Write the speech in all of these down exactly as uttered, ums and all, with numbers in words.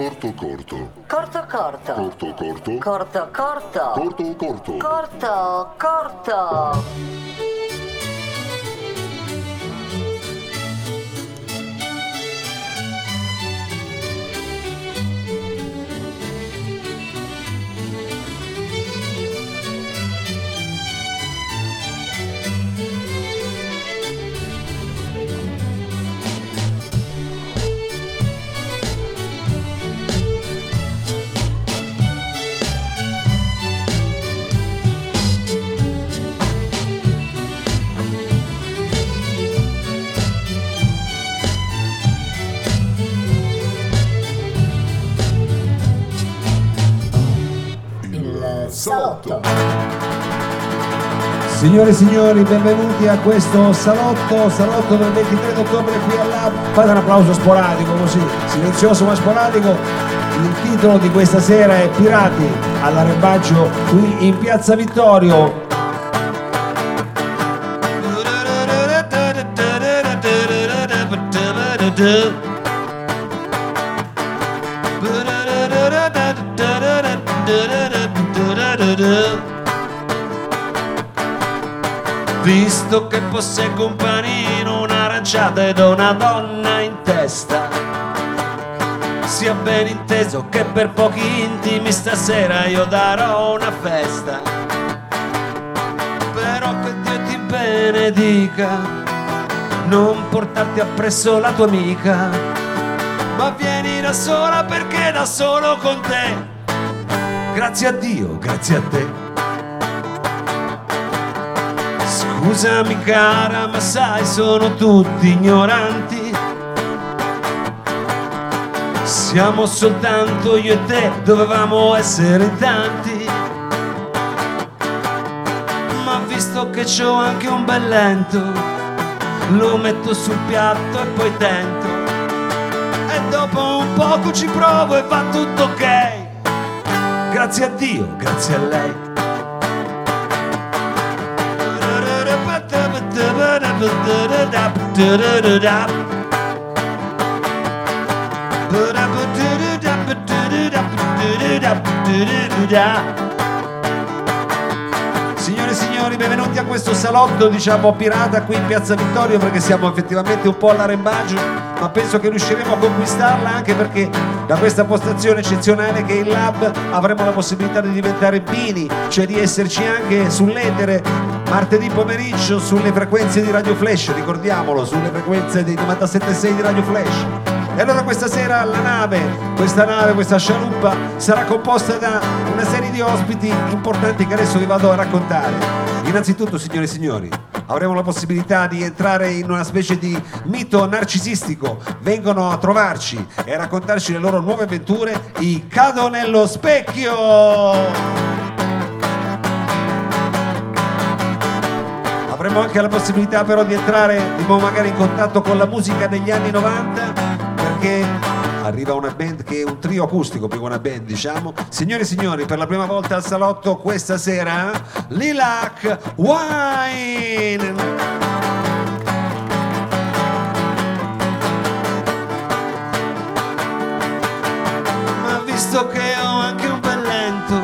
Corto corto. Corto corto. Corto corto. Corto corto. Corto corto. Corto corto. Salotto. Signore e signori, benvenuti a questo salotto, salotto del ventitré ottobre qui al Lab. Fate un applauso sporadico, così, silenzioso ma sporadico. Il titolo di questa sera è Pirati all'arrembaggio qui in Piazza Vittorio. Visto che posseggo un panino, un'aranciata ed una donna in testa, sia ben inteso che per pochi intimi stasera io darò una festa. Però che Dio ti benedica, non portarti appresso la tua amica, ma vieni da sola perché da solo con te, grazie a Dio, grazie a te. Scusami cara, ma sai, sono tutti ignoranti. Siamo soltanto io e te, dovevamo essere tanti. Ma visto che c'ho anche un bel lento, lo metto sul piatto e poi tento. E dopo un poco ci provo e va tutto ok. Grazie a Dio, grazie a lei. Signore e signori, benvenuti a questo salotto, diciamo, pirata qui in Piazza Vittorio, perché siamo effettivamente un po' all'arrembaggio, ma penso che riusciremo a conquistarla, anche perché da questa postazione eccezionale che è il Lab avremo la possibilità di diventare bini, cioè di esserci anche sull'etere martedì pomeriggio sulle frequenze di Radio Flash, ricordiamolo, sulle frequenze dei novantasette virgola sei di Radio Flash. E allora questa sera la nave, questa nave, questa scialuppa sarà composta da una serie di ospiti importanti che adesso vi vado a raccontare. Innanzitutto, signore e signori, avremo la possibilità di entrare in una specie di mito narcisistico. Vengono a trovarci e a raccontarci le loro nuove avventure i Cado nello Specchio. Avremo anche la possibilità però di entrare tipo, magari in contatto con la musica degli anni novanta, perché arriva una band che è un trio acustico più che una band, diciamo. Signore e signori, per la prima volta al salotto questa sera Lilac Wine. Ma visto che ho anche un bel lento,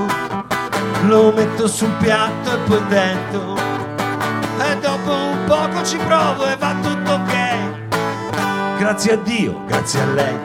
lo metto sul piatto e poi dentro. E dopo un poco ci provo e va tutto ok. Grazie a Dio, grazie a lei.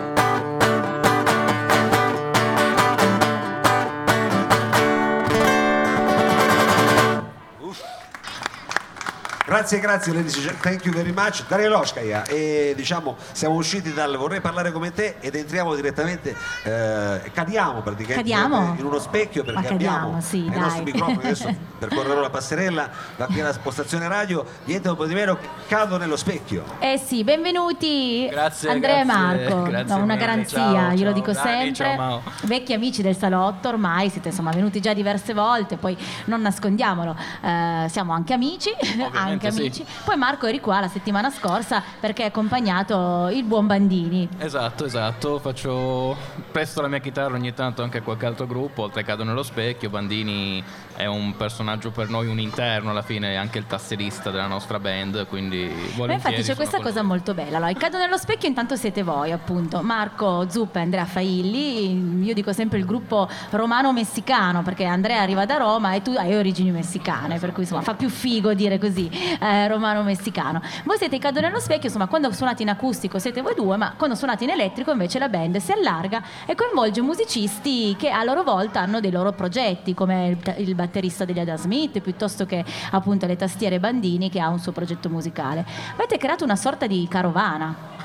Grazie, grazie, ladies, thank you very much. Daria Loskaya, e diciamo siamo usciti dal vorrei parlare come te ed entriamo direttamente, eh, cadiamo praticamente cadiamo. in uno specchio, perché cadiamo, abbiamo sì, i dai. nostri microfoni, adesso percorrerò la passerella, da qui alla postazione radio, niente dopo di meno, Cado nello Specchio. Eh sì, benvenuti grazie, Andrea grazie, e Marco, grazie no, una garanzia, ciao, glielo ciao, dico Dani, sempre, ciao, vecchi amici del salotto ormai, siete insomma venuti già diverse volte, poi non nascondiamolo, eh, siamo anche amici, ovviamente. anche amici. Sì. Poi Marco eri qua la settimana scorsa perché hai accompagnato il buon Bandini. Esatto, esatto. Faccio presto la mia chitarra ogni tanto anche a qualche altro gruppo, oltre a Cado nello Specchio. Bandini è un personaggio per noi, un interno alla fine, è anche il tastierista della nostra band, quindi volentieri. Ma infatti c'è questa cosa molto bella. Allora, il Cado nello Specchio intanto siete voi, appunto, Marco Zuppa e Andrea Failli. Io dico sempre il gruppo romano-messicano perché Andrea arriva da Roma e tu hai origini messicane, per cui insomma fa più figo dire così, eh, romano-messicano. Voi siete i Cado nello Specchio, insomma, quando suonate in acustico siete voi due, ma quando suonate in elettrico invece la band si allarga e coinvolge musicisti che a loro volta hanno dei loro progetti, come il, il batterista degli Adam Smith, piuttosto che appunto le tastiere Bandini, che ha un suo progetto musicale. Avete creato una sorta di carovana.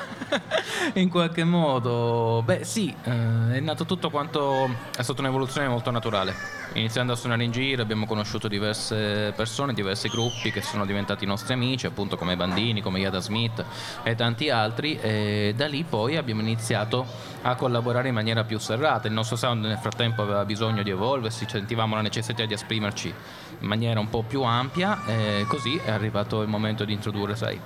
In qualche modo, beh sì, eh, è nato tutto quanto, è stata un'evoluzione molto naturale. Iniziando a suonare in giro abbiamo conosciuto diverse persone, diversi gruppi che sono diventati nostri amici, appunto come Bandini, come Yada Smith e tanti altri, e da lì poi abbiamo iniziato a collaborare in maniera più serrata. Il nostro sound nel frattempo aveva bisogno di evolversi, sentivamo la necessità di esprimerci in maniera un po' più ampia, e così è arrivato il momento di introdurre, sai,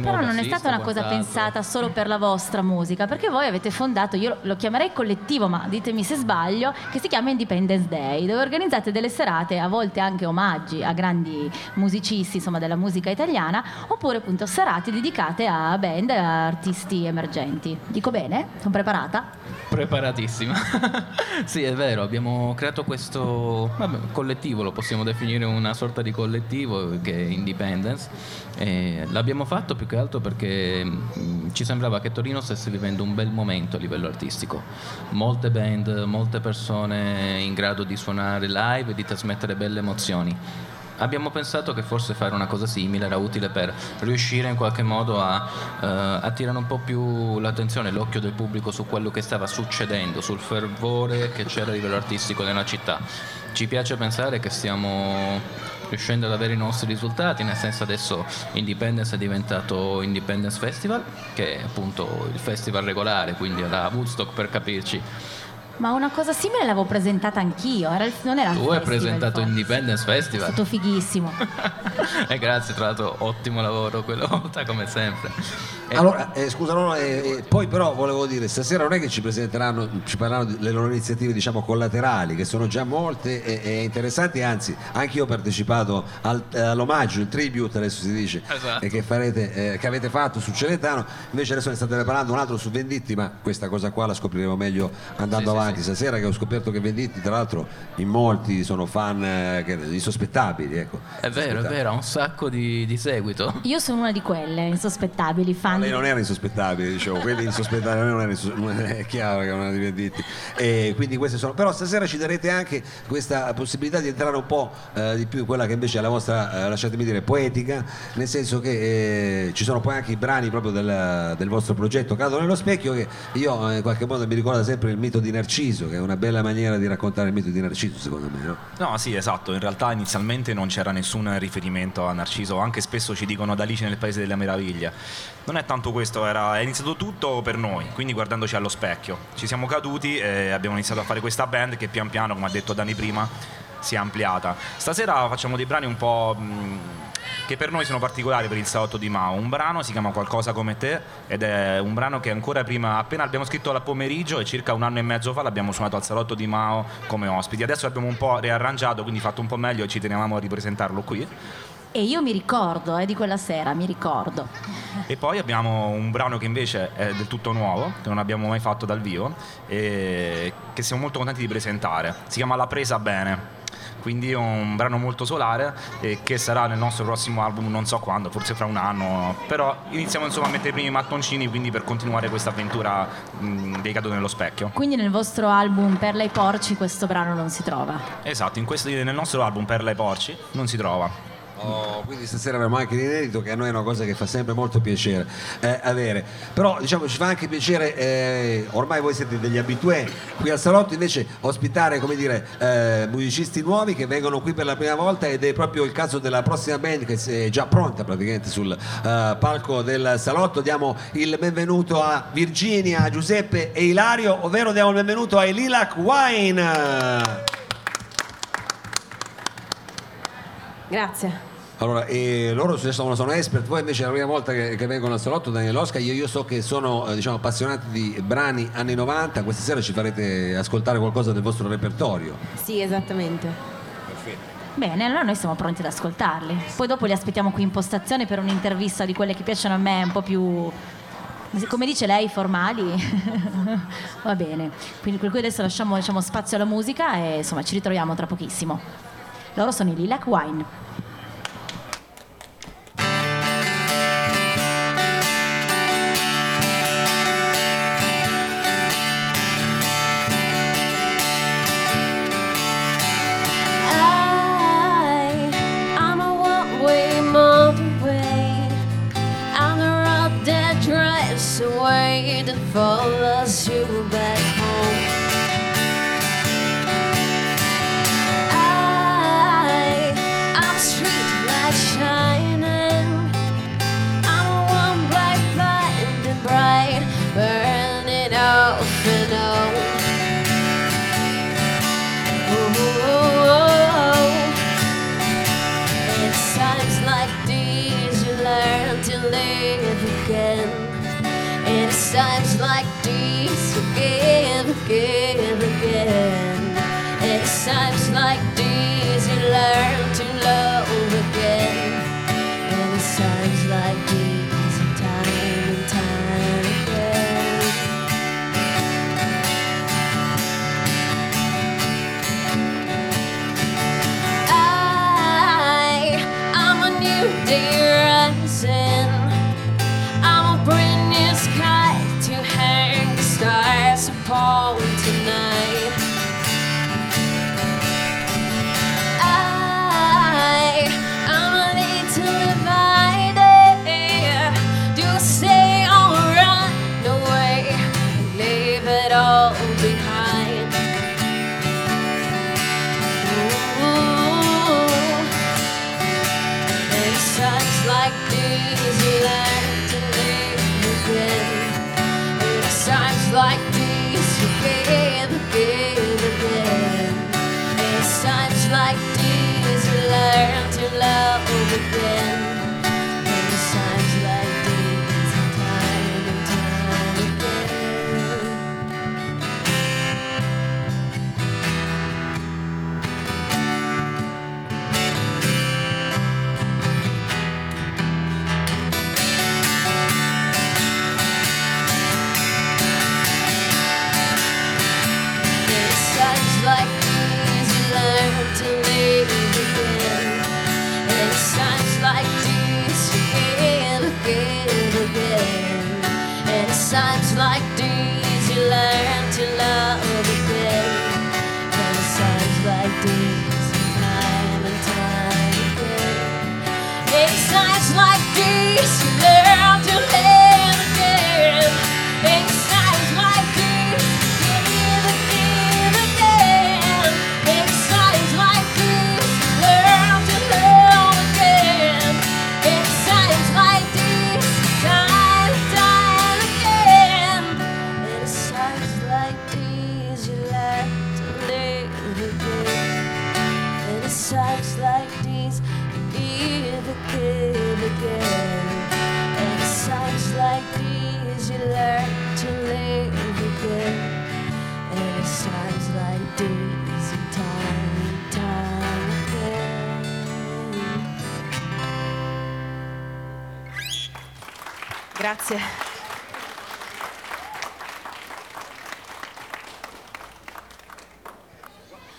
però non è stata una cosa pensata solo per la vostra musica, perché voi avete fondato, io lo chiamerei collettivo, ma ditemi se sbaglio, che si chiama Independence Day, dove organizzate delle serate, a volte anche omaggi a grandi musicisti, insomma, della musica italiana, oppure appunto serate dedicate a band, a artisti emergenti. Dico bene? Sono preparata? Preparatissima. Sì, è vero, abbiamo creato questo, vabbè, collettivo, lo possiamo definire una sorta di collettivo che è Independence, e l'abbiamo fatto più che altro perché mh, ci sembrava che Torino stesse vivendo un bel momento a livello artistico. Molte band, molte persone in grado di suonare live e di trasmettere belle emozioni. Abbiamo pensato che forse fare una cosa simile era utile per riuscire in qualche modo a eh, attirare un po' più l'attenzione, l'occhio del pubblico su quello che stava succedendo, sul fervore che c'era a livello artistico nella città. Ci piace pensare che stiamo riuscendo ad avere i nostri risultati, nel senso adesso Independence è diventato Independence Festival, che è appunto il festival regolare, quindi alla Woodstock per capirci. Ma una cosa simile l'avevo presentata anch'io, era il, non era tu hai presentato Independence Festival? È stato fighissimo. E grazie, tra l'altro ottimo lavoro quella volta come sempre. E allora, eh, scusa, no, eh, eh, poi però volevo dire, stasera non è che ci presenteranno, ci parleranno delle loro iniziative, diciamo, collaterali, che sono già molte e, e interessanti, anzi anche io ho partecipato al, all'omaggio, il tribute adesso si dice, esatto, eh, che, farete, eh, che avete fatto su Celentano, invece adesso ne state preparando un altro su Venditti, ma questa cosa qua la scopriremo meglio andando sì, avanti. Sì, stasera, che ho scoperto che Venditti, tra l'altro, in molti sono fan eh, insospettabili, ecco. È vero, è vero, ha un sacco di, di seguito. Io sono una di quelle insospettabili, fan. No, lei non era insospettabile, dicevo, quelli insospettabili non era insospettabile, è chiaro che non era di Venditti. E quindi queste sono. Però stasera ci darete anche questa possibilità di entrare un po' eh, di più in quella che invece è la vostra, eh, lasciatemi dire, poetica, nel senso che eh, ci sono poi anche i brani proprio del, del vostro progetto Cado nello Specchio, che io eh, in qualche modo mi ricorda sempre il mito di Narciso, che è una bella maniera di raccontare il mito di Narciso, secondo me, no? No, sì, esatto, in realtà inizialmente non c'era nessun riferimento a Narciso, anche spesso ci dicono da Alice nel Paese della Meraviglia. Non è tanto questo, era, è iniziato tutto per noi, quindi guardandoci allo specchio. Ci siamo caduti e abbiamo iniziato a fare questa band che pian piano, come ha detto Dani prima, si è ampliata. Stasera facciamo dei brani un po' che per noi sono particolari per il salotto di Mao. Un brano si chiama Qualcosa come te ed è un brano che ancora prima, appena abbiamo scritto alla pomeriggio e circa un anno e mezzo fa l'abbiamo suonato al salotto di Mao come ospiti. Adesso l'abbiamo un po' riarrangiato, quindi fatto un po' meglio e ci tenevamo a ripresentarlo qui. E io mi ricordo eh, di quella sera, mi ricordo. E poi abbiamo un brano che invece è del tutto nuovo, che non abbiamo mai fatto dal vivo e che siamo molto contenti di presentare. Si chiama La presa bene. Quindi è un brano molto solare eh, che sarà nel nostro prossimo album, non so quando, forse fra un anno, però iniziamo insomma a mettere i primi mattoncini, quindi per continuare questa avventura mh, dei Cado nello Specchio. Quindi nel vostro album Perle e Porci questo brano non si trova? Esatto, in questo, nel nostro album Perle e Porci non si trova. Oh, quindi stasera avremo anche l'inedito, che a noi è una cosa che fa sempre molto piacere eh, avere. Però diciamo ci fa anche piacere eh, ormai voi siete degli habitué qui al salotto, invece ospitare, come dire, eh, musicisti nuovi che vengono qui per la prima volta, ed è proprio il caso della prossima band che è già pronta praticamente sul eh, palco del salotto. Diamo il benvenuto a Virginia, a Giuseppe e Ilario, ovvero diamo il benvenuto ai Lilac Wine. Grazie. Allora, e loro sono, sono expert, voi invece è la prima volta che, che vengono al salotto, Daniel Osca. Io, io so che sono, diciamo, appassionati di brani anni novanta, questa sera ci farete ascoltare qualcosa del vostro repertorio. Sì, esattamente. Perfetto. Bene, allora noi siamo pronti ad ascoltarli. Poi dopo li aspettiamo qui in postazione per un'intervista di quelle che piacciono a me, un po' più, come dice lei, formali. Va bene, quindi per cui adesso lasciamo, diciamo, spazio alla musica e insomma ci ritroviamo tra pochissimo. Loro sono i Lilac Wine. Follows you back home. I, I'm street light shining. I'm one bright, bright and bright, burning off and on. Oh, oh, oh. It's times like these you learn to live again. It's times like these again, again, again. It's times like these you learn to love again. And it's times like these, time and time again. I, I'm a new day rising. Home tonight. I, I'm a little divided. Do stay or run away, leave it all behind. Ooh, it's times like these you learn to live again. It's times like again, again, again. It's times like these you learn to love again. It's times like these, time and time Grazie.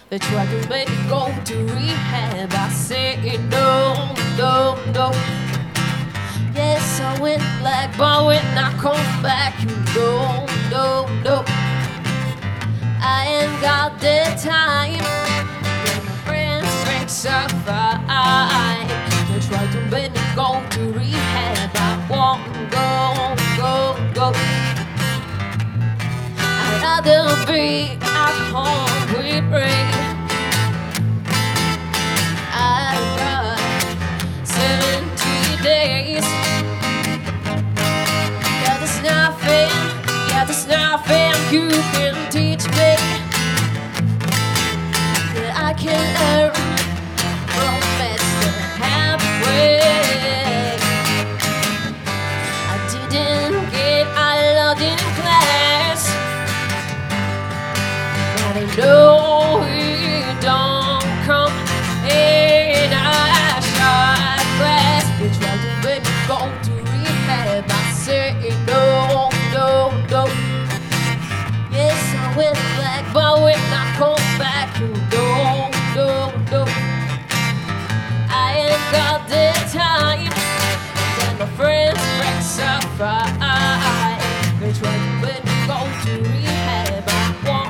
They try to make me go to rehab. I say no, no, no. Yes, I went black, but when I come back, you go, no, no. I ain't got the time. When my friends drink so fine. They try to make me go to rehab. I won't go, go, go. I'd rather be at home with rain. Days. Yeah, there's nothing, yeah, there's nothing you can teach me that I can learn from Mister Halfway. I know he don't come in. I shot glass, bitch, why do it go to rehab? I say no, no, no. Yes, I went back, but when I come back, you no, no, no. I ain't got the time, and then my friends breaks up, right? Bitch, why do it go to rehab? Why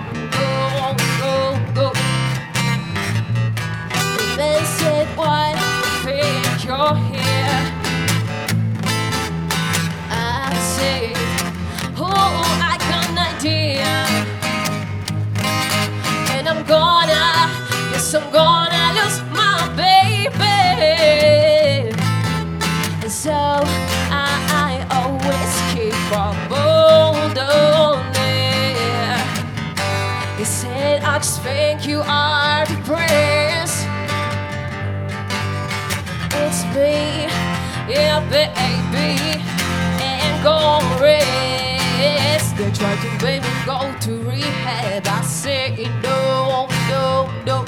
think you're here? I say, oh, I got an idea, and I'm gonna, yes, I'm gonna lose my baby. And so I, I always keep a hold on it. He said, I just think you are depressed. It's me, yeah, baby, and go rest. They try to make me go to rehab. I say no, no, no.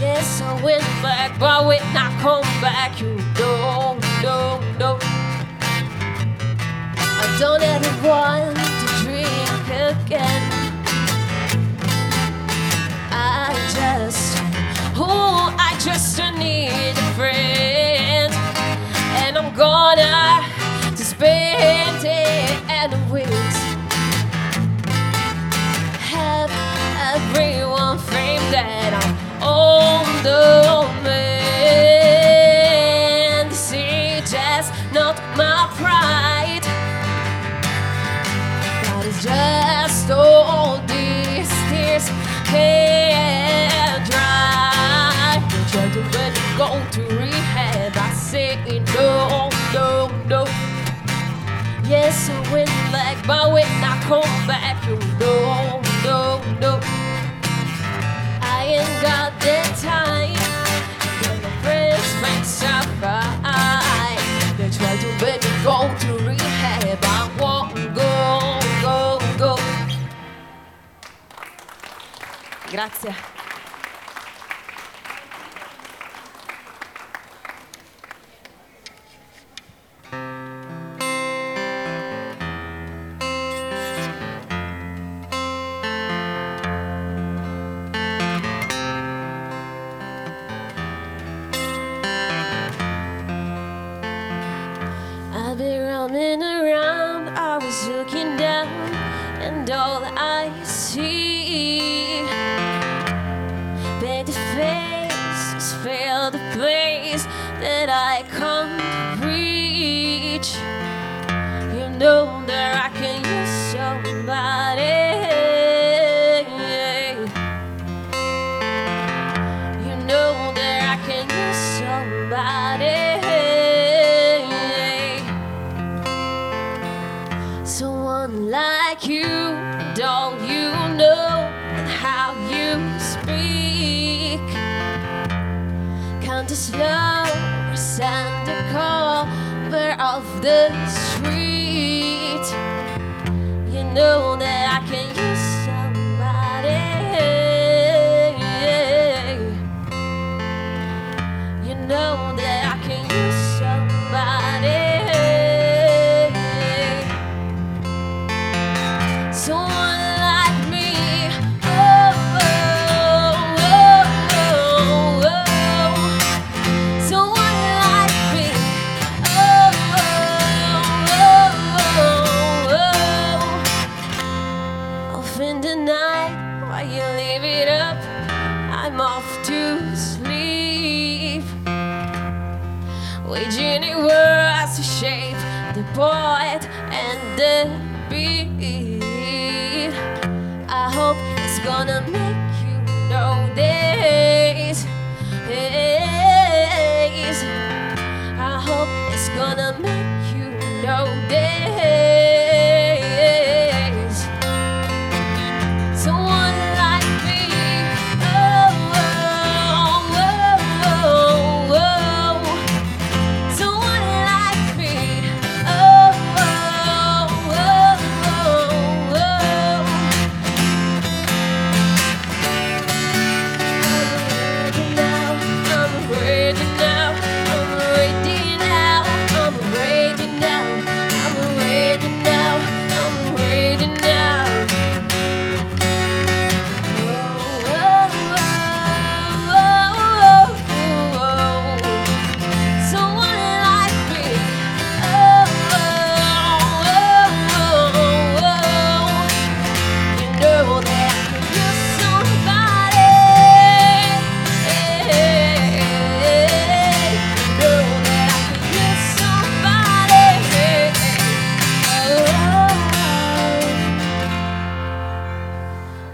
Yes, I went back, but when I come back, you know, no, no. I don't ever want to drink again. I just, oh, I just need a friend, and I'm gonna to spend it and wait. Have everyone think that I'm on the mend. See, just not my pride, but it's just all these tears can't dry. When you go to rehab, I say no, no, no. Yes, I went back, but when I come back, you know, no, no. I ain't got the time, when my friends make surprise. They try to make me go to rehab, I won't go, go, go. Grazie.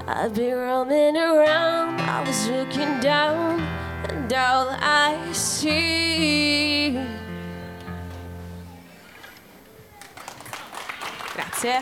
I've been roaming around, I was looking down, and all I see. Grazie.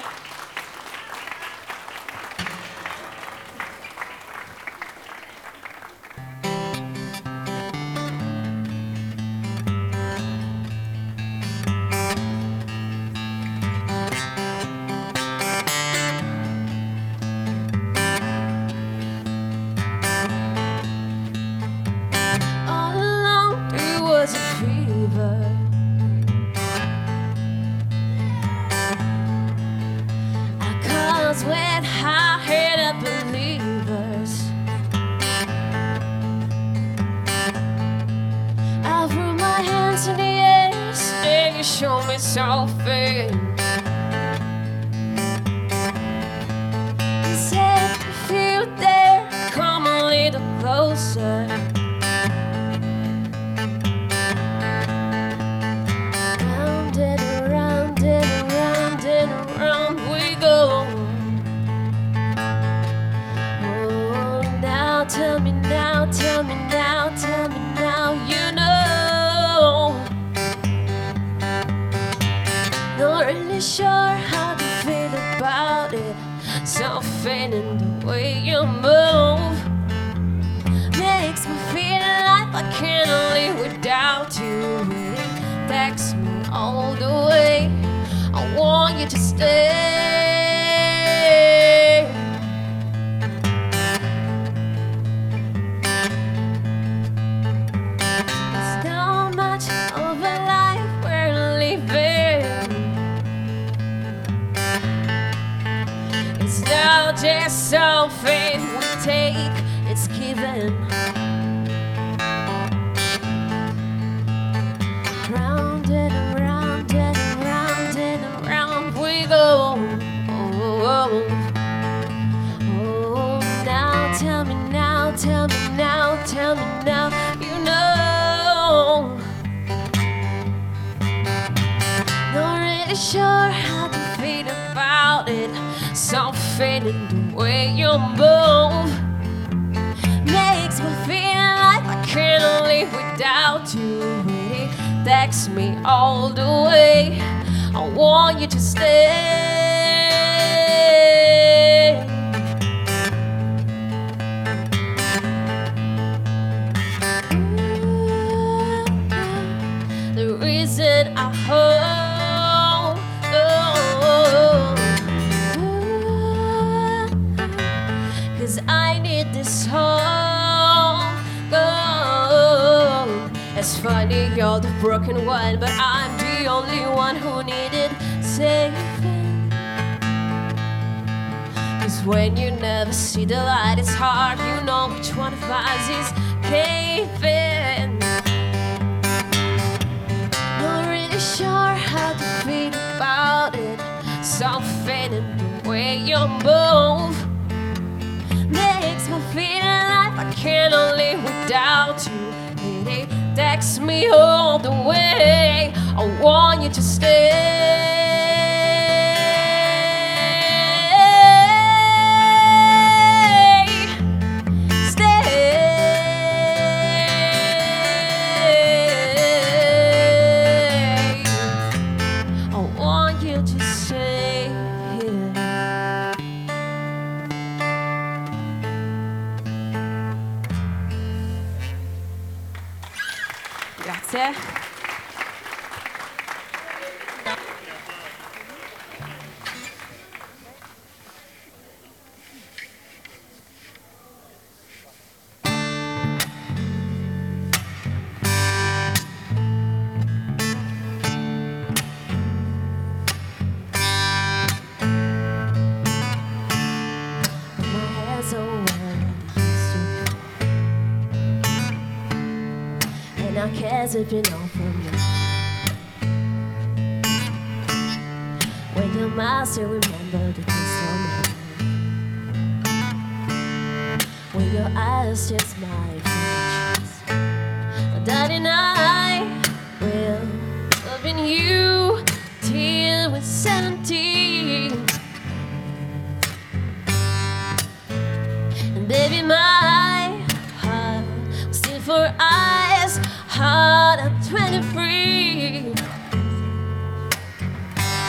Have been all for me. When your mouth still remember the kiss on me. When your eyes just smile for me. Darling, I will love in you till we're seventy. twenty-three.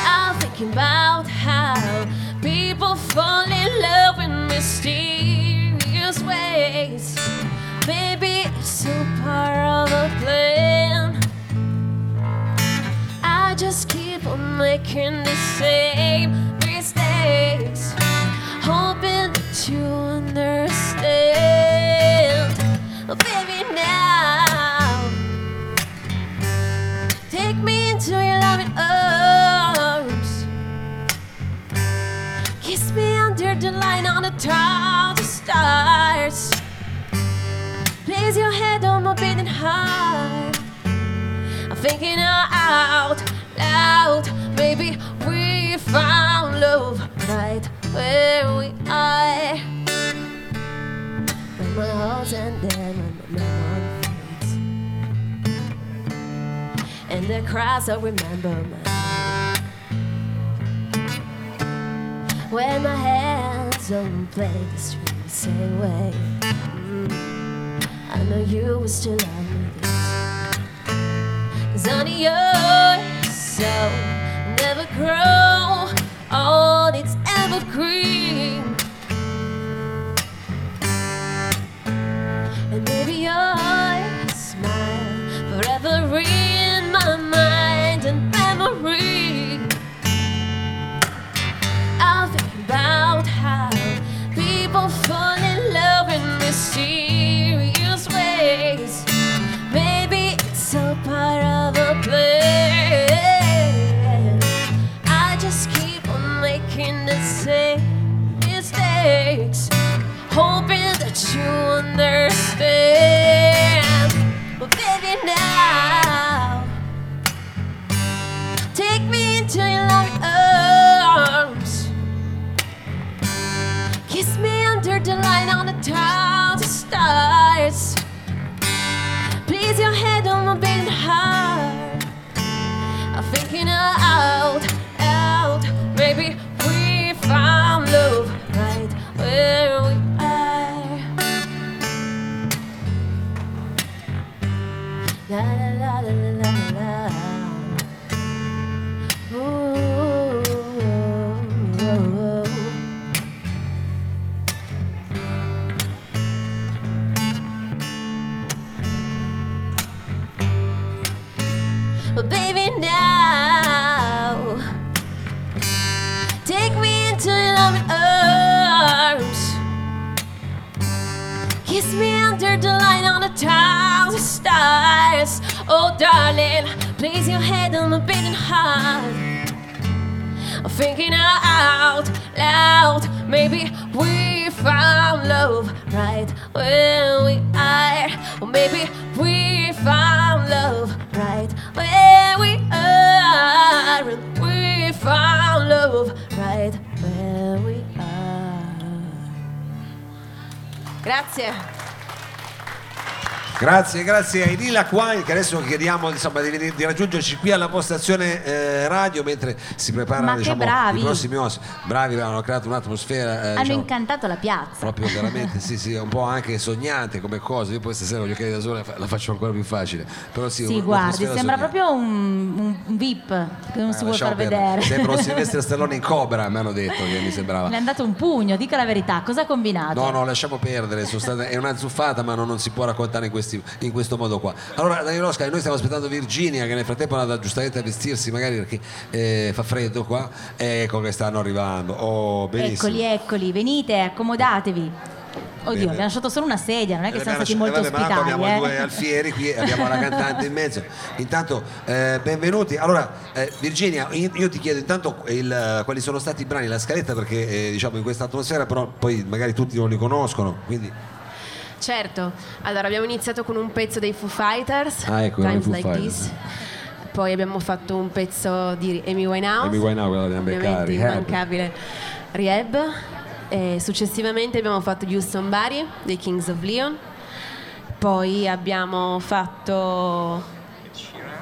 I'm thinking about how people fall in love in mysterious ways. Maybe it's so part of a plan. I just keep on making the same mistakes, hoping that you understand. Oh, baby, now take me into your loving arms. Kiss me under the light on the top of stars. Place your head on my beating heart. I'm thinking out loud. Maybe we found love right where we are. When my heart's and then when my mind fades, and the cries I remember my when my hands don't play the string the same way. I know you will still love me this, 'cause honey, you're so never grow old, it's evergreen. And maybe your smile forever in my mind and memory. I'll think about how people fall in love in mysterious ways. Maybe it's all part of a plan. I just keep on making the same mistakes, hoping that you understand. But baby, now take me into your loving arms. Kiss me under the light on the top of stars. Place your head on my beating heart. I'm thinking out, out. Maybe we found love right where we are. La la la la la la. Ooh, oh, oh, oh. But baby, now take me into your loving arms. Kiss me under the light on the top of stars. Oh darling, place your head on my beating heart. I'm thinking out loud. Maybe we found love right where we are. Or maybe we found love right where we are. And we found love right where we are. Grazie. Grazie, grazie ai Lilac Wine, che adesso chiediamo insomma, di, di raggiungerci qui alla postazione eh, radio mentre si preparano diciamo, i prossimi ospiti. Bravi, hanno creato un'atmosfera. Eh, hanno diciamo, incantato la piazza. Proprio veramente, sì, sì, un po' anche sognante come cosa. Io poi stasera con gli occhiali da sole la faccio ancora più facile. Però sì, sì guardi, sembra sognante. Proprio un, un V I P che non eh, si vuole far per, vedere. Sembra un Silvestre Stallone in Cobra, mi hanno detto che mi sembrava. Le è andato un pugno, dica la verità, cosa ha combinato? No, no, lasciamo perdere, sono stata, è una zuffata, ma non, non si può raccontare in questi. In questo modo qua. Allora Daniel Oscar, noi stiamo aspettando Virginia, che nel frattempo è andata giustamente a vestirsi magari perché eh, fa freddo qua. Ecco che stanno arrivando. Oh, benissimo. Eccoli, eccoli, venite, accomodatevi. Oddio, bene. Abbiamo lasciato solo una sedia, non è che eh, siamo stati molto vabbè, ospitali. Abbiamo eh. due alfieri qui, abbiamo la cantante in mezzo. Intanto, eh, benvenuti. Allora, eh, Virginia, io, io ti chiedo intanto il, quali sono stati i brani, la scaletta, perché eh, diciamo in questa atmosfera, però poi magari tutti non li conoscono, quindi. Certo, allora abbiamo iniziato con un pezzo dei Foo Fighters, ah, ecco, Times Like Fighters. This, poi abbiamo fatto un pezzo di Amy Winehouse, Amy Winehouse ovviamente immancabile, Rehab, e successivamente abbiamo fatto You Somebody dei Kings of Leon, poi abbiamo fatto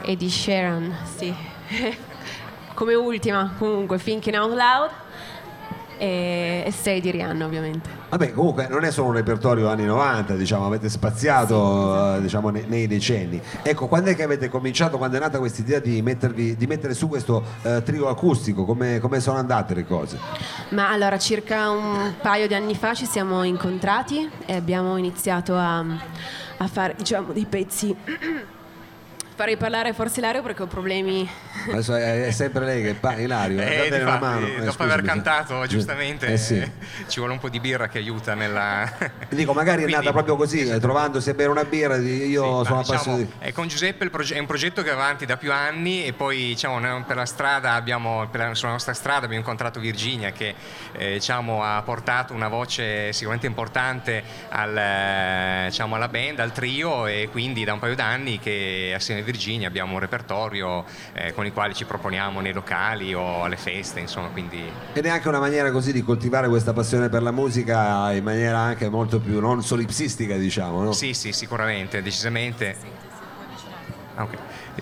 Ed Sheeran, sì, come ultima comunque Thinking Out Loud e Stay di Rihanna ovviamente. Vabbè, comunque non è solo un repertorio anni novanta, diciamo, avete spaziato, sì, esatto, diciamo, nei, nei decenni. Ecco, quando è che avete cominciato, quando è nata questa idea di, mettervi, di mettere su questo eh, trio acustico? Come, come sono andate le cose? Ma allora, circa un paio di anni fa ci siamo incontrati e abbiamo iniziato a, a fare, diciamo, dei pezzi... Farei parlare forse Ilario perché ho problemi. Adesso è, è sempre lei che parla, Ilario. Eh, difatti, la mano. Eh, dopo aver cantato, giustamente, eh, sì. eh, ci vuole un po' di birra che aiuta nella... Dico, magari quindi, è nata proprio così, esatto, trovandosi a bere una birra, io sì, sono appassionato. Diciamo, di... Con Giuseppe il proge- è un progetto che va avanti da più anni e poi, diciamo, per la strada abbiamo, per la, sulla nostra strada abbiamo incontrato Virginia che eh, diciamo, ha portato una voce sicuramente importante al, diciamo, alla band, al trio, e quindi da un paio d'anni che assieme Virginia abbiamo un repertorio eh, con il quale ci proponiamo nei locali o alle feste, insomma, quindi... Ed è anche una maniera così di coltivare questa passione per la musica in maniera anche molto più non solipsistica, diciamo, no? Sì, sì, sicuramente, decisamente. Ah, ok.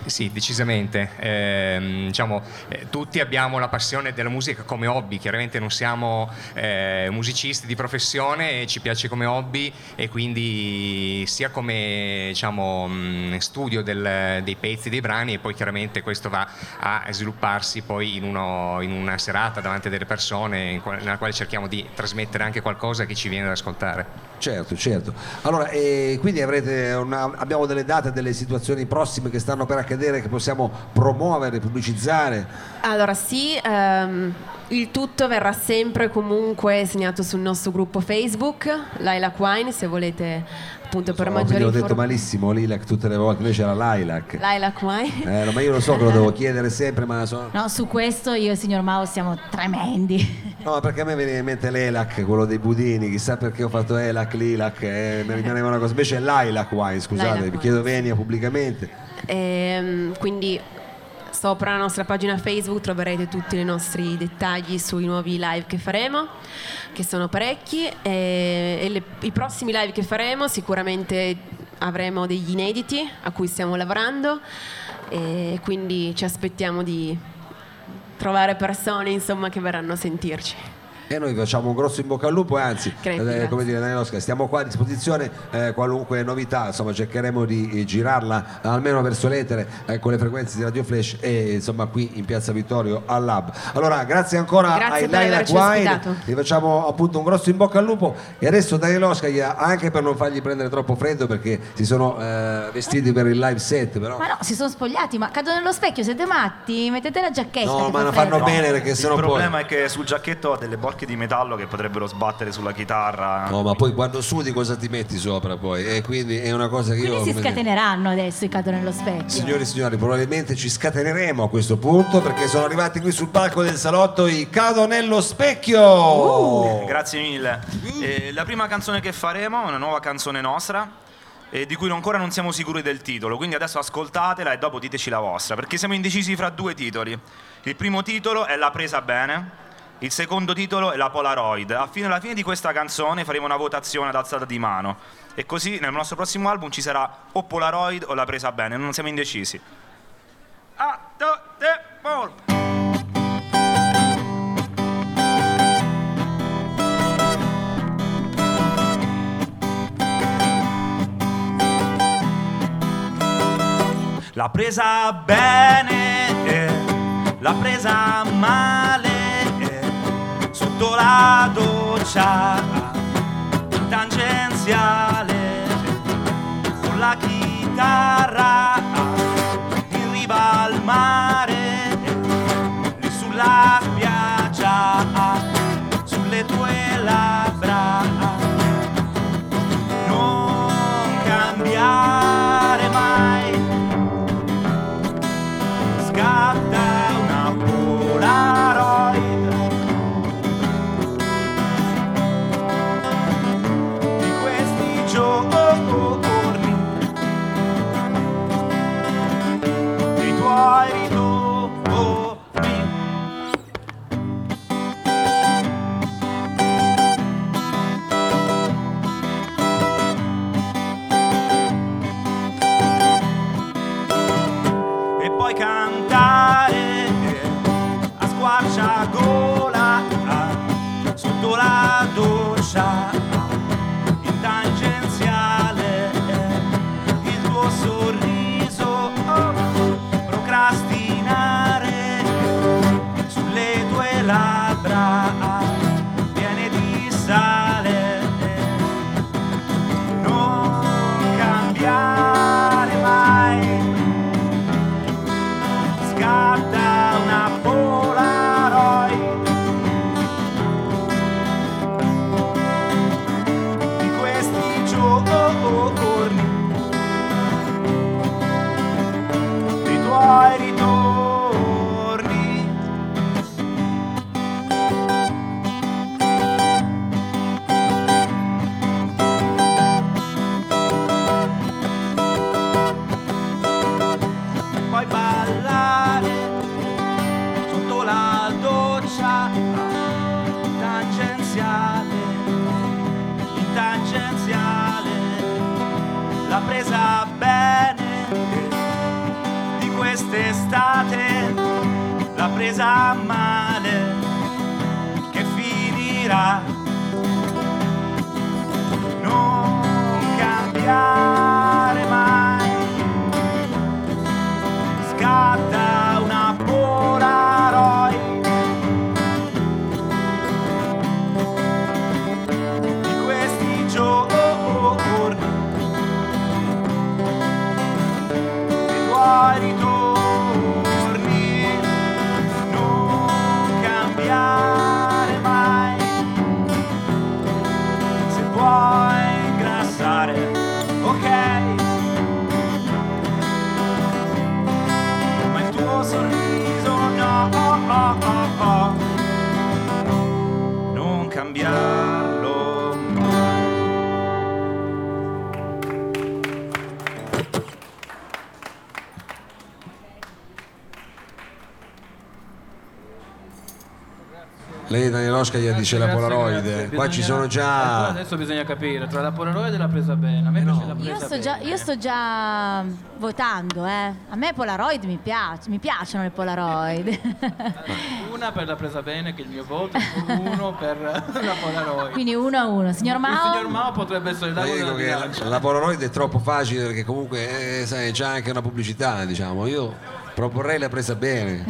Sì, decisamente. Eh, diciamo, eh, tutti abbiamo la passione della musica come hobby, chiaramente non siamo eh, musicisti di professione, ci piace come hobby e quindi sia come, diciamo, mh, studio del, dei pezzi, dei brani, e poi chiaramente questo va a svilupparsi poi in, uno, in una serata davanti a delle persone in quale, nella quale cerchiamo di trasmettere anche qualcosa che ci viene da ascoltare. Certo, certo. Allora, eh, quindi avrete una, abbiamo delle date, delle situazioni prossime che stanno per accadere, che possiamo promuovere, pubblicizzare? Allora sì, um, il tutto verrà sempre comunque segnato sul nostro gruppo Facebook Lilac Wine, se volete, appunto, per so, maggiori informazioni. Ho detto malissimo Lilac tutte le volte, invece era Lilac Lilac Wine, eh, no, ma io lo so che lo devo chiedere sempre, ma so... no, su questo io e il signor Mao siamo tremendi. No, perché a me veniva in mente l'Elac, quello dei budini, chissà perché ho fatto Elac, Lilac, eh, mi rimaneva una cosa, invece è Lilac Wine, scusate, Lilac vi Wine. Chiedo venia pubblicamente. E quindi sopra la nostra pagina Facebook troverete tutti i nostri dettagli sui nuovi live che faremo, che sono parecchi, e, e le, i prossimi live che faremo sicuramente avremo degli inediti a cui stiamo lavorando, e quindi ci aspettiamo di trovare persone, insomma, che verranno a sentirci. E noi facciamo un grosso in bocca al lupo, anzi, eh, come dire, Danieloska, stiamo qua a disposizione, eh, qualunque novità, insomma, cercheremo di girarla almeno verso l'etere, eh, con le frequenze di Radio Flash e, insomma, qui in Piazza Vittorio al Lab. Allora, grazie ancora grazie ai Lilac Wine, vi facciamo appunto un grosso in bocca al lupo, e adesso Danieloska, anche per non fargli prendere troppo freddo, perché si sono eh, vestiti per il live set, però. Ma no, si sono spogliati, ma Cado nello specchio, siete matti? Mettete la giacchetta. No, ma la fanno freddo. Bene, perché sennò poi... Il problema è che sul giacchetto ho delle botte di metallo che potrebbero sbattere sulla chitarra. No, ma poi quando sudi cosa ti metti sopra poi? E quindi è una cosa che quindi io... Quindi si scateneranno dire... adesso i Cado nello specchio. Signori e signori, probabilmente ci scateneremo a questo punto, perché sono arrivati qui sul palco del salotto i Cado nello specchio. Uh, grazie mille. Mm. Eh, la prima canzone che faremo è una nuova canzone nostra, e di cui ancora non siamo sicuri del titolo, quindi adesso ascoltatela e dopo diteci la vostra, perché siamo indecisi fra due titoli. Il primo titolo è La presa bene. Il secondo titolo è La Polaroid. Alla fine di questa canzone faremo una votazione ad alzata di mano, e così nel nostro prossimo album ci sarà o Polaroid o La presa bene, non siamo indecisi. A, do, de, pol. La presa bene, eh, la presa male. Sotto la doccia, in tangenziale, con la chitarra, in riva al mare, lì sulla spiaggia, sulle tue labbra. Non cambiare mai, scatta una Polaroid. d'estate l'ha presa male, che finirà. Non cambiare mai, scatta una Polaroid di questi giorni. Ritorni, non cambiare mai, se puoi ingrassare, ok, ma il tuo sorriso no, oh, oh, oh, oh. Non cambiare. Lei Daniel Oscar gli dice grazie, la Polaroid, grazie. Qua ci sono già... Adesso bisogna capire, tra la Polaroid e la presa bene, a me eh piace no. la presa io sto bene. Già, io sto già votando, eh. A me Polaroid mi piace, mi piacciono le Polaroid. Una per la presa bene, che è il mio voto, uno per la Polaroid. Quindi uno a uno. Signor Mao? Il signor Mao potrebbe essere dato dalla bilancia. La Polaroid è troppo facile perché comunque eh, sai, c'è anche una pubblicità, diciamo, io... proporrei la presa bene,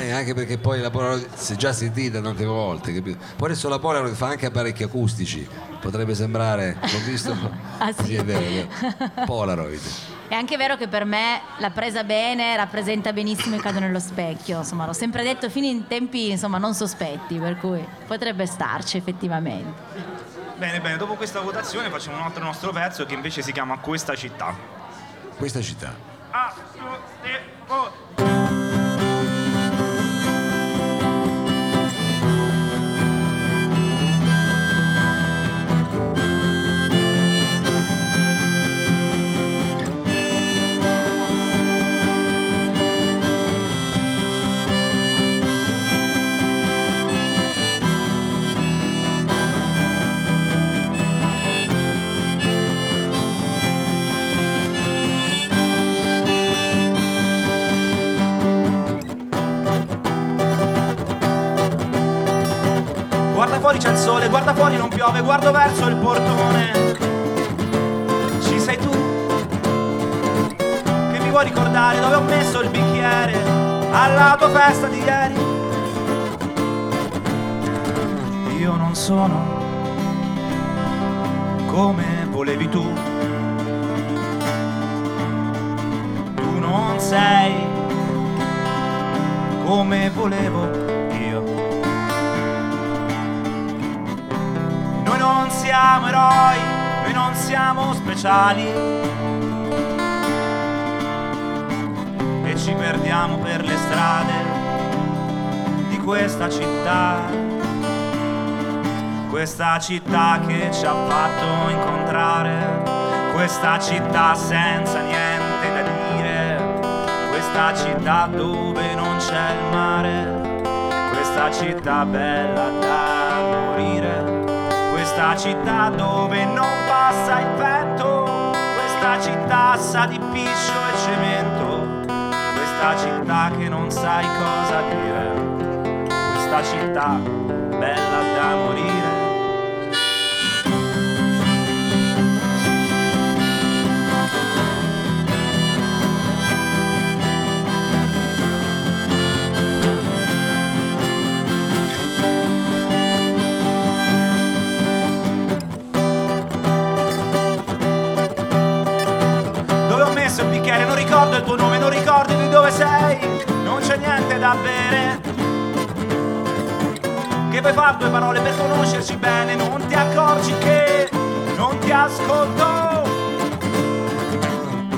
eh, anche perché poi la Polaroid si è già sentita tante volte, capito? Poi adesso la Polaroid fa anche apparecchi acustici, potrebbe sembrare, l'ho visto, ah, sì. Sì, è vero, è vero. Polaroid. È anche vero che per me la presa bene rappresenta benissimo il Cado nello specchio, insomma l'ho sempre detto fino in tempi insomma non sospetti, per cui potrebbe starci effettivamente. Bene, bene, dopo questa votazione facciamo un altro nostro pezzo che invece si chiama Questa città. Questa città. Ah, eh. Oh. Guarda fuori c'è il sole, guarda fuori non piove, guardo verso il portone. Ci sei tu, che mi vuoi ricordare dove ho messo il bicchiere alla tua festa di ieri. Io non sono come volevi tu, tu non sei come volevo. Noi non siamo eroi, noi non siamo speciali e ci perdiamo per le strade di questa città, questa città che ci ha fatto incontrare, questa città senza niente da dire, questa città dove non c'è il mare, questa città bella da morire. Questa città dove non passa il vento, questa città sa di piscio e cemento, questa città che non sai cosa dire, questa città bella da morire. Non ricordo il tuo nome, non ricordo di dove sei, non c'è niente da bere. Che puoi far due parole per conoscerci bene, non ti accorgi che non ti ascolto.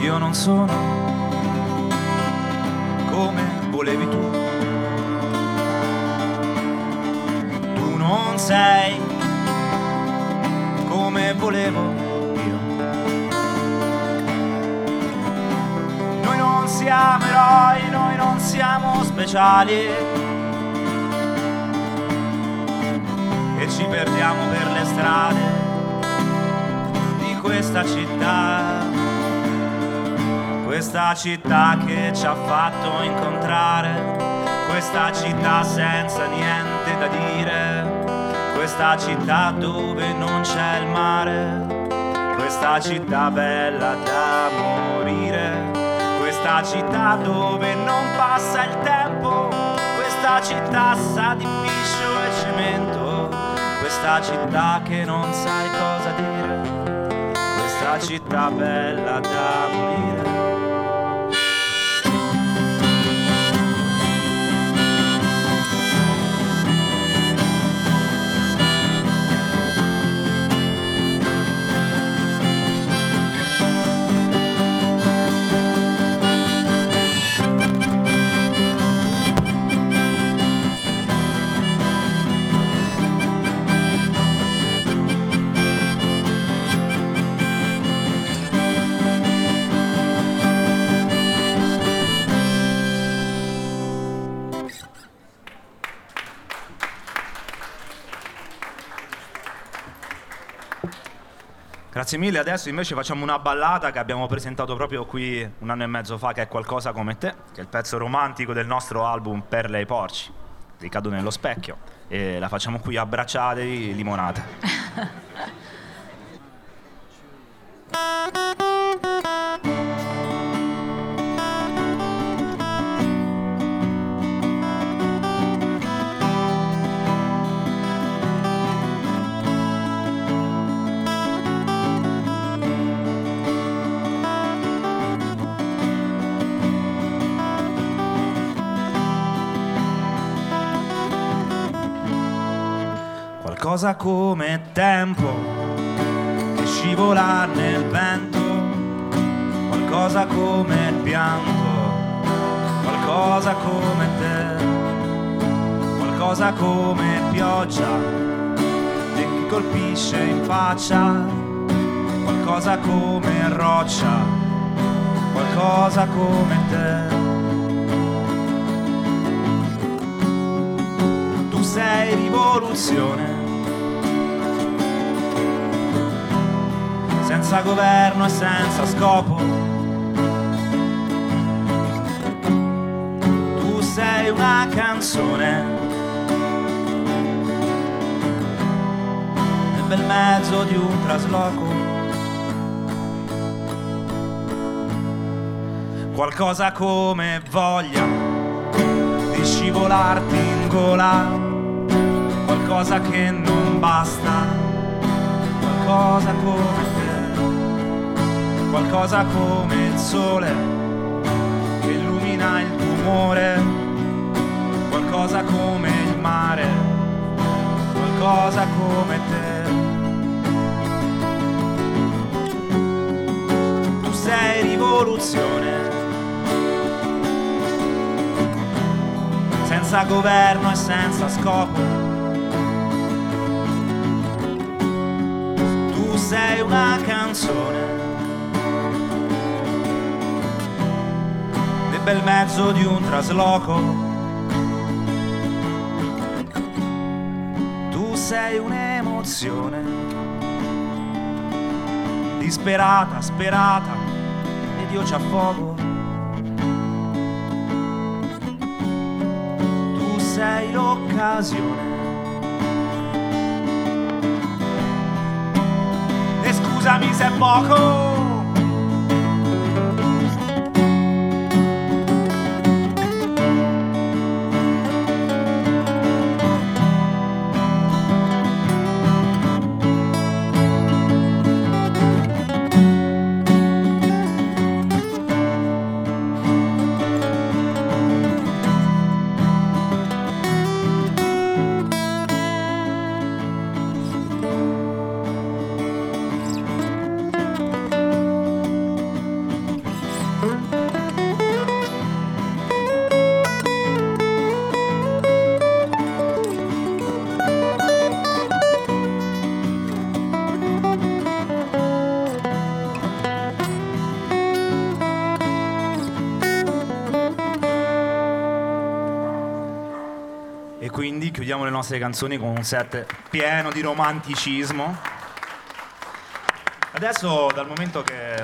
Io non sono come volevi tu, tu non sei come volevo. Noi non siamo eroi, noi non siamo speciali e ci perdiamo per le strade di questa città, questa città che ci ha fatto incontrare, questa città senza niente da dire, questa città dove non c'è il mare, questa città bella da morire, questa città dove non passa il tempo, questa città sa di piscio e cemento, questa città che non sai cosa dire, questa città bella da morire. Grazie mille, adesso invece facciamo una ballata che abbiamo presentato proprio qui un anno e mezzo fa, che è Qualcosa come te, che è il pezzo romantico del nostro album Perle e Porci, di Cado nello Specchio, e la facciamo qui abbracciatevi, limonata. Qualcosa come tempo che scivola nel vento, qualcosa come il pianto, qualcosa come te, qualcosa come pioggia che ti colpisce in faccia, qualcosa come roccia, qualcosa come te. Tu sei rivoluzione senza governo e senza scopo, tu sei una canzone nel bel mezzo di un trasloco, qualcosa come voglia di scivolarti in gola, qualcosa che non basta, qualcosa come te. Qualcosa come il sole che illumina il rumore, qualcosa come il mare, qualcosa come te. Tu sei rivoluzione, senza governo e senza scopo. Tu sei una canzone nel mezzo di un trasloco, tu sei un'emozione disperata, sperata, ed io c'ha fuoco. Tu sei l'occasione e scusami se è poco. Chiudiamo le nostre canzoni con un set pieno di romanticismo. Adesso, dal momento che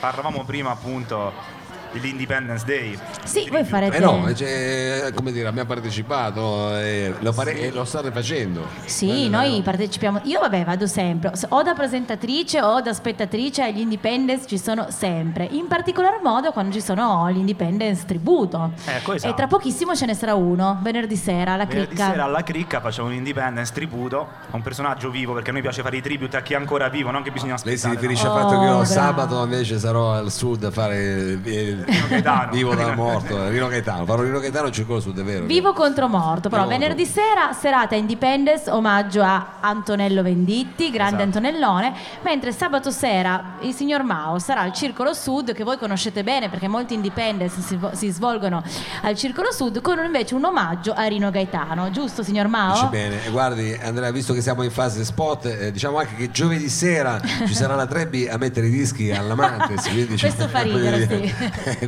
parlavamo prima appunto dell'Independence Day. Sì, voi farete... Eh no, cioè, come dire, abbiamo partecipato e lo, pare... sì. e lo state facendo. Sì, eh, noi no. partecipiamo. Io vabbè vado sempre, o da presentatrice o da spettatrice agli Independence, ci sono sempre. In particolar modo quando ci sono l'Independence Tributo. Ecco, esatto. E tra pochissimo ce ne sarà uno, venerdì sera alla Cricca. Venerdì sera alla Cricca facciamo un Independence Tributo a un personaggio vivo, perché a noi piace fare i tribute a chi è ancora vivo, non che bisogna aspettare. Lei si riferisce no? al fatto oh, che io bravo. sabato invece sarò al sud a fare... il... Rino Gaetano. Vivo da morto, Rino Gaetano. Parlo Rino Gaetano, Circolo Sud, è vero. Vivo contro morto, però morto. Venerdì sera serata Independence, omaggio a Antonello Venditti, grande esatto. Antonellone, mentre sabato sera il signor Mao sarà al Circolo Sud, che voi conoscete bene perché molti Independence si, si svolgono al Circolo Sud, con invece un omaggio a Rino Gaetano, giusto signor Mao? Dici bene, e guardi Andrea, visto che siamo in fase spot, eh, diciamo anche che giovedì sera ci sarà la Trebbi a mettere i dischi alla Mantis. Questo fa ridere, sì.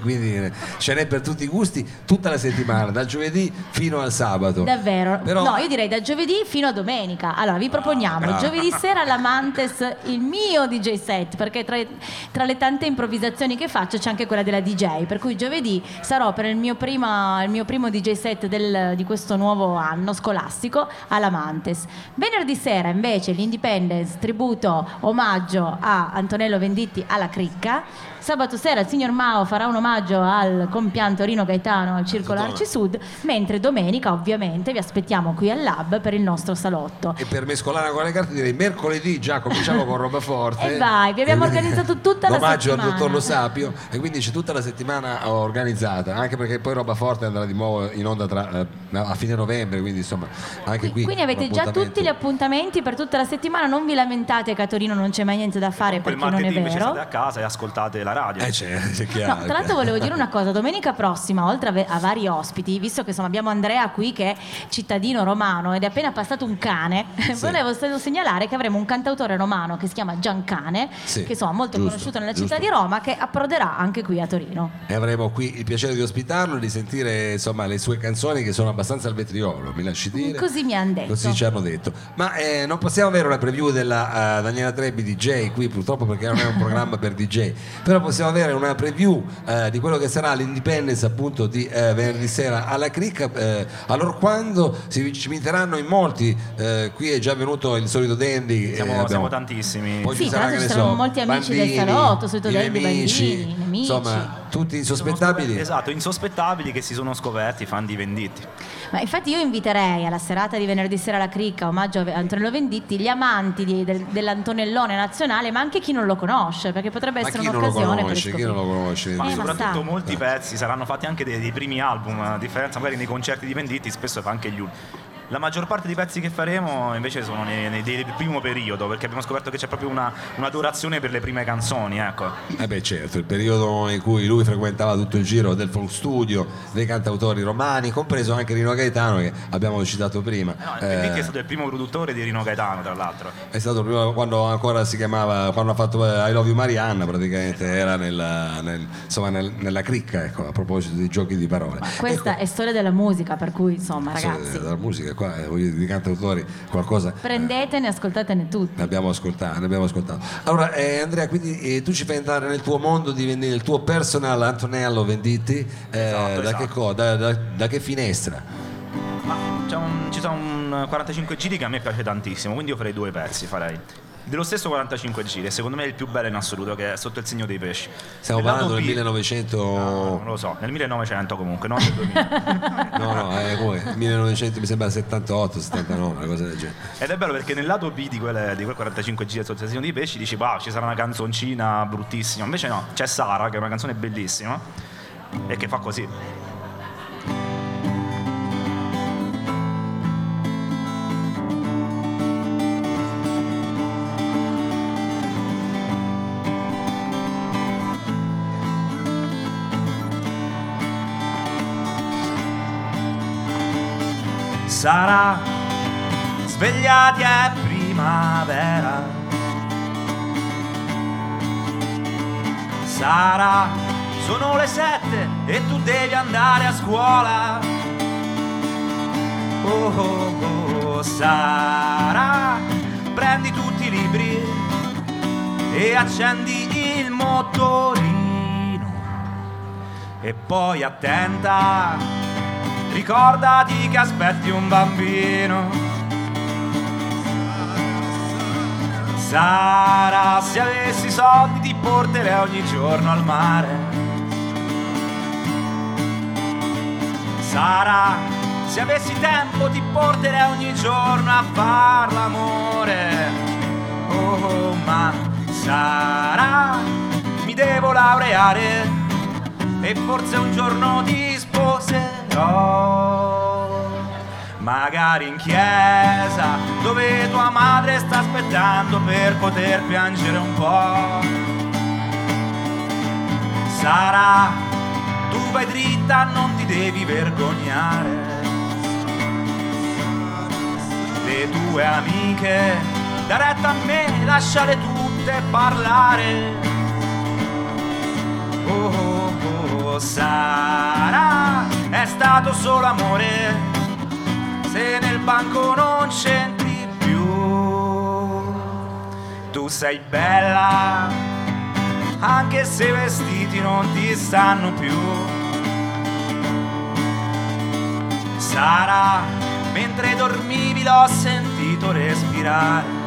Quindi ce n'è per tutti i gusti tutta la settimana, dal giovedì fino al sabato. Davvero? Però... No, io direi da giovedì fino a domenica. Allora vi proponiamo ah, giovedì sera alla Mantes il mio D J set, perché tra, tra le tante improvvisazioni che faccio c'è anche quella della D J, per cui giovedì sarò per il mio, prima, il mio primo D J set del, di questo nuovo anno scolastico alla Mantes. Venerdì sera invece l'Independence tributo omaggio a Antonello Venditti alla Cricca. Sabato sera il signor Mao farà un omaggio al compianto Rino Gaetano al Circolo Arci Sud, mentre domenica ovviamente vi aspettiamo qui al Lab per il nostro salotto. E per mescolare ancora le carte direi mercoledì già cominciamo con roba forte. E vai, vi abbiamo organizzato tutta la settimana. Omaggio al dottor Lo Sapio, e quindi c'è tutta la settimana organizzata, anche perché poi roba forte andrà di nuovo in onda tra, a fine novembre, quindi insomma anche qui. Quindi avete già tutti gli appuntamenti per tutta la settimana, non vi lamentate Catorino non c'è mai niente da fare perché non è vero. Poi martedì invece state a casa e ascoltate la radio. Eh, c'è, c'è chiaro, no, tra l'altro volevo dire una cosa, domenica prossima oltre a, ve- a vari ospiti, visto che insomma abbiamo Andrea qui che è cittadino romano ed è appena passato un cane, sì. volevo segnalare che avremo un cantautore romano che si chiama Giancane, sì. che insomma molto giusto, conosciuto nella giusto. città di Roma, che approderà anche qui a Torino, e avremo qui il piacere di ospitarlo, di sentire insomma le sue canzoni che sono abbastanza al vetriolo, mi lasci dire, così mi hanno detto, così ci hanno detto. Ma eh, non possiamo avere una preview della uh, Daniela Trebbi D J qui purtroppo, perché non è un programma per D J, però possiamo avere una preview eh, di quello che sarà l'Independence appunto di eh, venerdì sera alla Cricca, eh, allora quando si cimiteranno in molti, eh, qui è già venuto il solito Dandy, siamo, eh, abbiamo... siamo tantissimi, poi sì, ci saranno so, molti amici bandini, del salotto, solito Dandy, bandini, nemici, insomma tutti insospettabili, esatto, insospettabili, che si sono scoperti fan di Venditti. Ma infatti io inviterei alla serata di venerdì sera alla Cricca, omaggio a Antonello Venditti, gli amanti di, del, dell'Antonellone nazionale, ma anche chi non lo conosce, perché potrebbe essere un'occasione. Conosce, chi non lo conosce, ma eh, soprattutto ma molti pezzi saranno fatti anche dei, dei primi album, a differenza magari nei concerti di Venditti spesso fa anche gli ultimi. La maggior parte dei pezzi che faremo invece sono nei, nei, del primo periodo, perché abbiamo scoperto che c'è proprio una, una adorazione per le prime canzoni, ecco. Eh beh certo, il periodo in cui lui frequentava tutto il giro del folk studio, dei cantautori romani, compreso anche Rino Gaetano, che abbiamo citato prima. Eh no, eh, Venditti è stato il primo produttore di Rino Gaetano, tra l'altro. È stato il primo, quando ancora si chiamava, quando ha fatto I Love You Marianna, praticamente era nella, nel, insomma, nel, nella Cricca, ecco, a proposito dei giochi di parole. Ma questa ecco. è storia della musica, per cui insomma ragazzi... Della musica, voglio dire, di cantautori qualcosa prendetene, eh, ascoltatene tutti, ne abbiamo ascoltato, ne abbiamo ascoltato. Allora eh, Andrea, quindi eh, tu ci fai entrare nel tuo mondo di Venditti, il tuo personal Antonello Venditti, eh, esatto, da, esatto. Che co- da, da, da che finestra? Ma c'è un, ci sono un quarantacinque giri che a me piace tantissimo, quindi io farei due pezzi, farei dello stesso quarantacinque giri, secondo me è il più bello in assoluto, che è Sotto il segno dei pesci. Stiamo parlando del millenovecento... No, non lo so, nel millenovecento comunque, non nel duemila. no, no, eh, come? millenovecento mi sembra settantotto, settantanove, una cosa del genere. Ed è bello perché nel lato B di, quelle, di quel quarantacinque giri Sotto il segno dei pesci dici, wow, ci sarà una canzoncina bruttissima, invece no, c'è Sara, che è una canzone bellissima e che fa così. Sarà, svegliati è primavera. Sarà, sono le sette e tu devi andare a scuola. Oh, oh, oh. Sarà, prendi tutti i libri e accendi il mondo. motorino. E poi attenta, ricordati che aspetti un bambino. Sara, se avessi soldi ti porterei ogni giorno al mare. Sara, se avessi tempo ti porterei ogni giorno a far l'amore. Oh, oh, ma Sara, mi devo laureare e forse un giorno ti sposerò. Magari in chiesa, dove tua madre sta aspettando per poter piangere un po'. Sara, tu vai dritta, non ti devi vergognare. Le tue amiche, da retta a me, lasciale tutte parlare. Oh, oh, oh, Sara, è stato solo amore, se nel banco non c'entri più. Tu sei bella, anche se i vestiti non ti stanno più. Sara, mentre dormivi l'ho sentito respirare.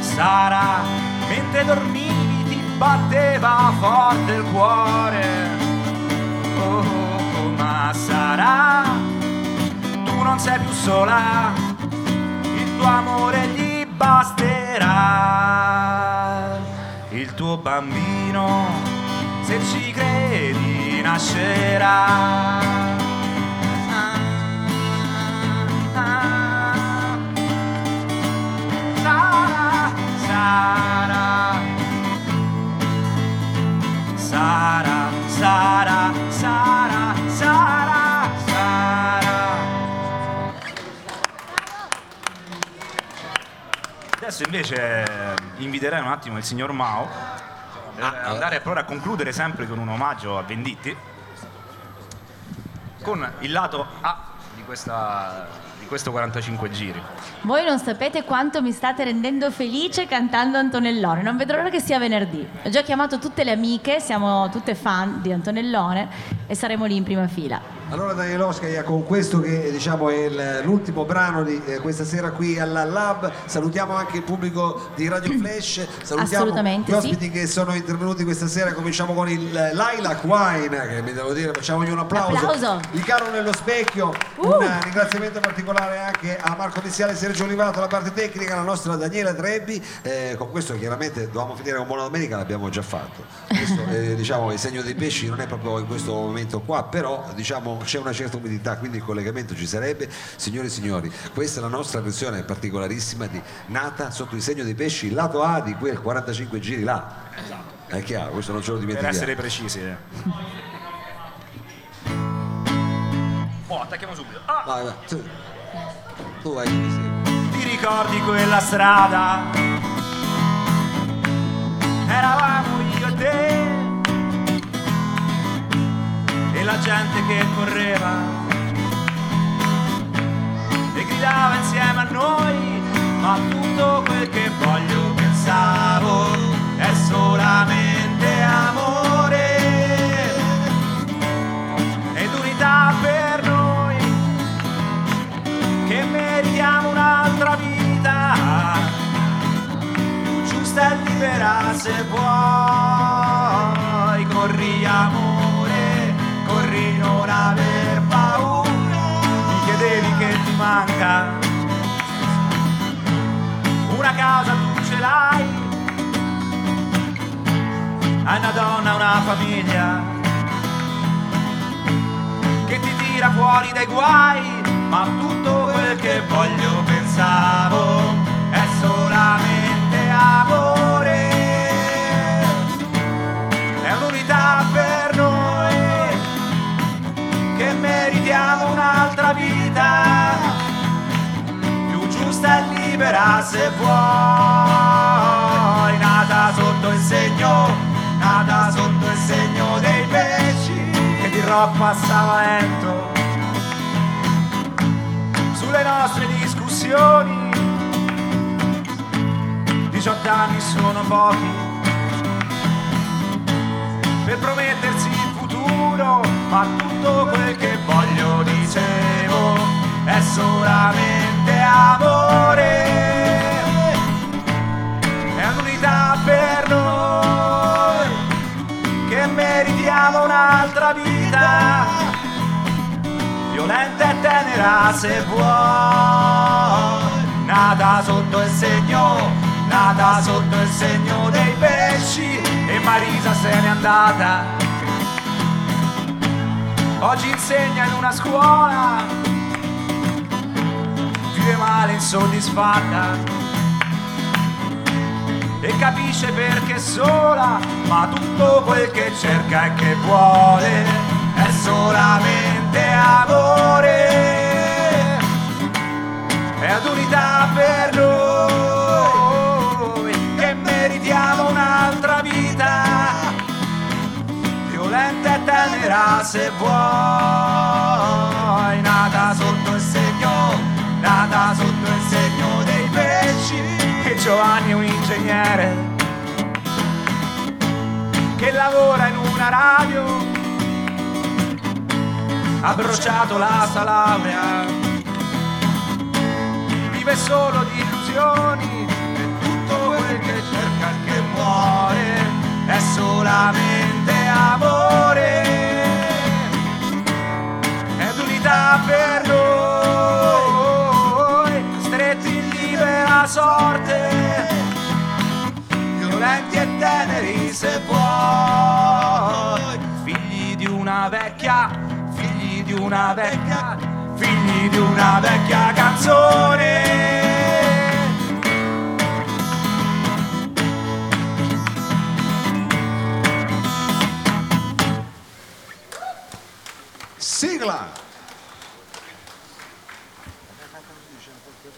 Sara, mentre dormivi ti batteva forte il cuore. Oh, oh, oh, ma Sara, tu non sei più sola, il tuo amore gli basterà. Il tuo bambino, se ci credi, nascerà. Ah, ah. Sara, Sara, Sara, Sara, Sara, Sara. Adesso invece inviterei un attimo il signor Mao a andare a provare a concludere sempre con un omaggio a Venditti, con il lato A di, questa, di questo quarantacinque giri. Voi non sapete quanto mi state rendendo felice cantando Antonellone, non vedo l'ora che sia venerdì. Ho già chiamato tutte le amiche, siamo tutte fan di Antonellone e saremo lì in prima fila. Allora Danielovskaia, con questo che diciamo è il, l'ultimo brano di eh, questa sera qui alla Lab, salutiamo anche il pubblico di Radio Flash, salutiamo gli ospiti sì. che sono intervenuti questa sera. Cominciamo con il Lilac Wine, che mi devo dire, facciamogli un applauso, applauso. Il Cado nello Specchio, uh. un ringraziamento particolare anche a Marco Viziale e Sergio Olivato, la parte tecnica, la nostra Daniela Trebbi, eh, con questo chiaramente dovevamo finire con Buona Domenica, l'abbiamo già fatto, questo eh, diciamo il segno dei pesci non è proprio in questo momento qua, però diciamo c'è una certa umidità, quindi il collegamento ci sarebbe. Signore e signori, questa è la nostra versione particolarissima di Nata sotto il segno dei pesci, il lato A di quel quarantacinque giri là. Esatto. È chiaro, questo non ce lo dimentichiamo. Per essere precisi. Eh. Oh, attacchiamo subito. Ah. Vai, vai. Tu. tu vai. Ti ricordi quella strada? Eravamo io e te. E la gente che correva e gridava insieme a noi, ma tutto quel che voglio, pensavo, è solamente amore ed unità per noi che meritiamo un'altra vita più giusta e libera. Se vuoi corriamo, non aver paura, mi chiedevi che ti manca, una casa tu ce l'hai, hai una donna, una famiglia, che ti tira fuori dai guai, ma tutto quel che voglio, pensavo, è solamente amore, è un'unità per noi, che meritiamo un'altra vita più giusta e libera. Se vuoi, nata sotto il segno, nata sotto il segno dei pesci, che di rock passava lento sulle nostre discussioni, di diciotto anni sono pochi per promettersi il futuro, ma tutto quel che voglio, dicevo, è solamente amore, è un'unità per noi che meritiamo un'altra vita, violenta e tenera se vuoi, nata sotto il segno, nata sotto il segno dei pesci, e Marisa se n'è andata. Oggi insegna in una scuola più e male insoddisfatta, e capisce perché è sola, ma tutto quel che cerca e che vuole è solamente amore, è ad unità per noi, un'altra vita, violenta e tenera se vuoi, nata sotto il segno, nata sotto il segno dei pesci, e Giovanni è un ingegnere che lavora in una radio, ha bruciato la sua laurea, vive solo di illusioni, che cerca e che muore è solamente amore, è unità per noi, stretti in libera sorte, violenti e teneri se vuoi, figli di una vecchia, figli di una vecchia, figli di una vecchia canzone. Sigla!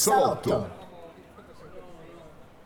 Salotto.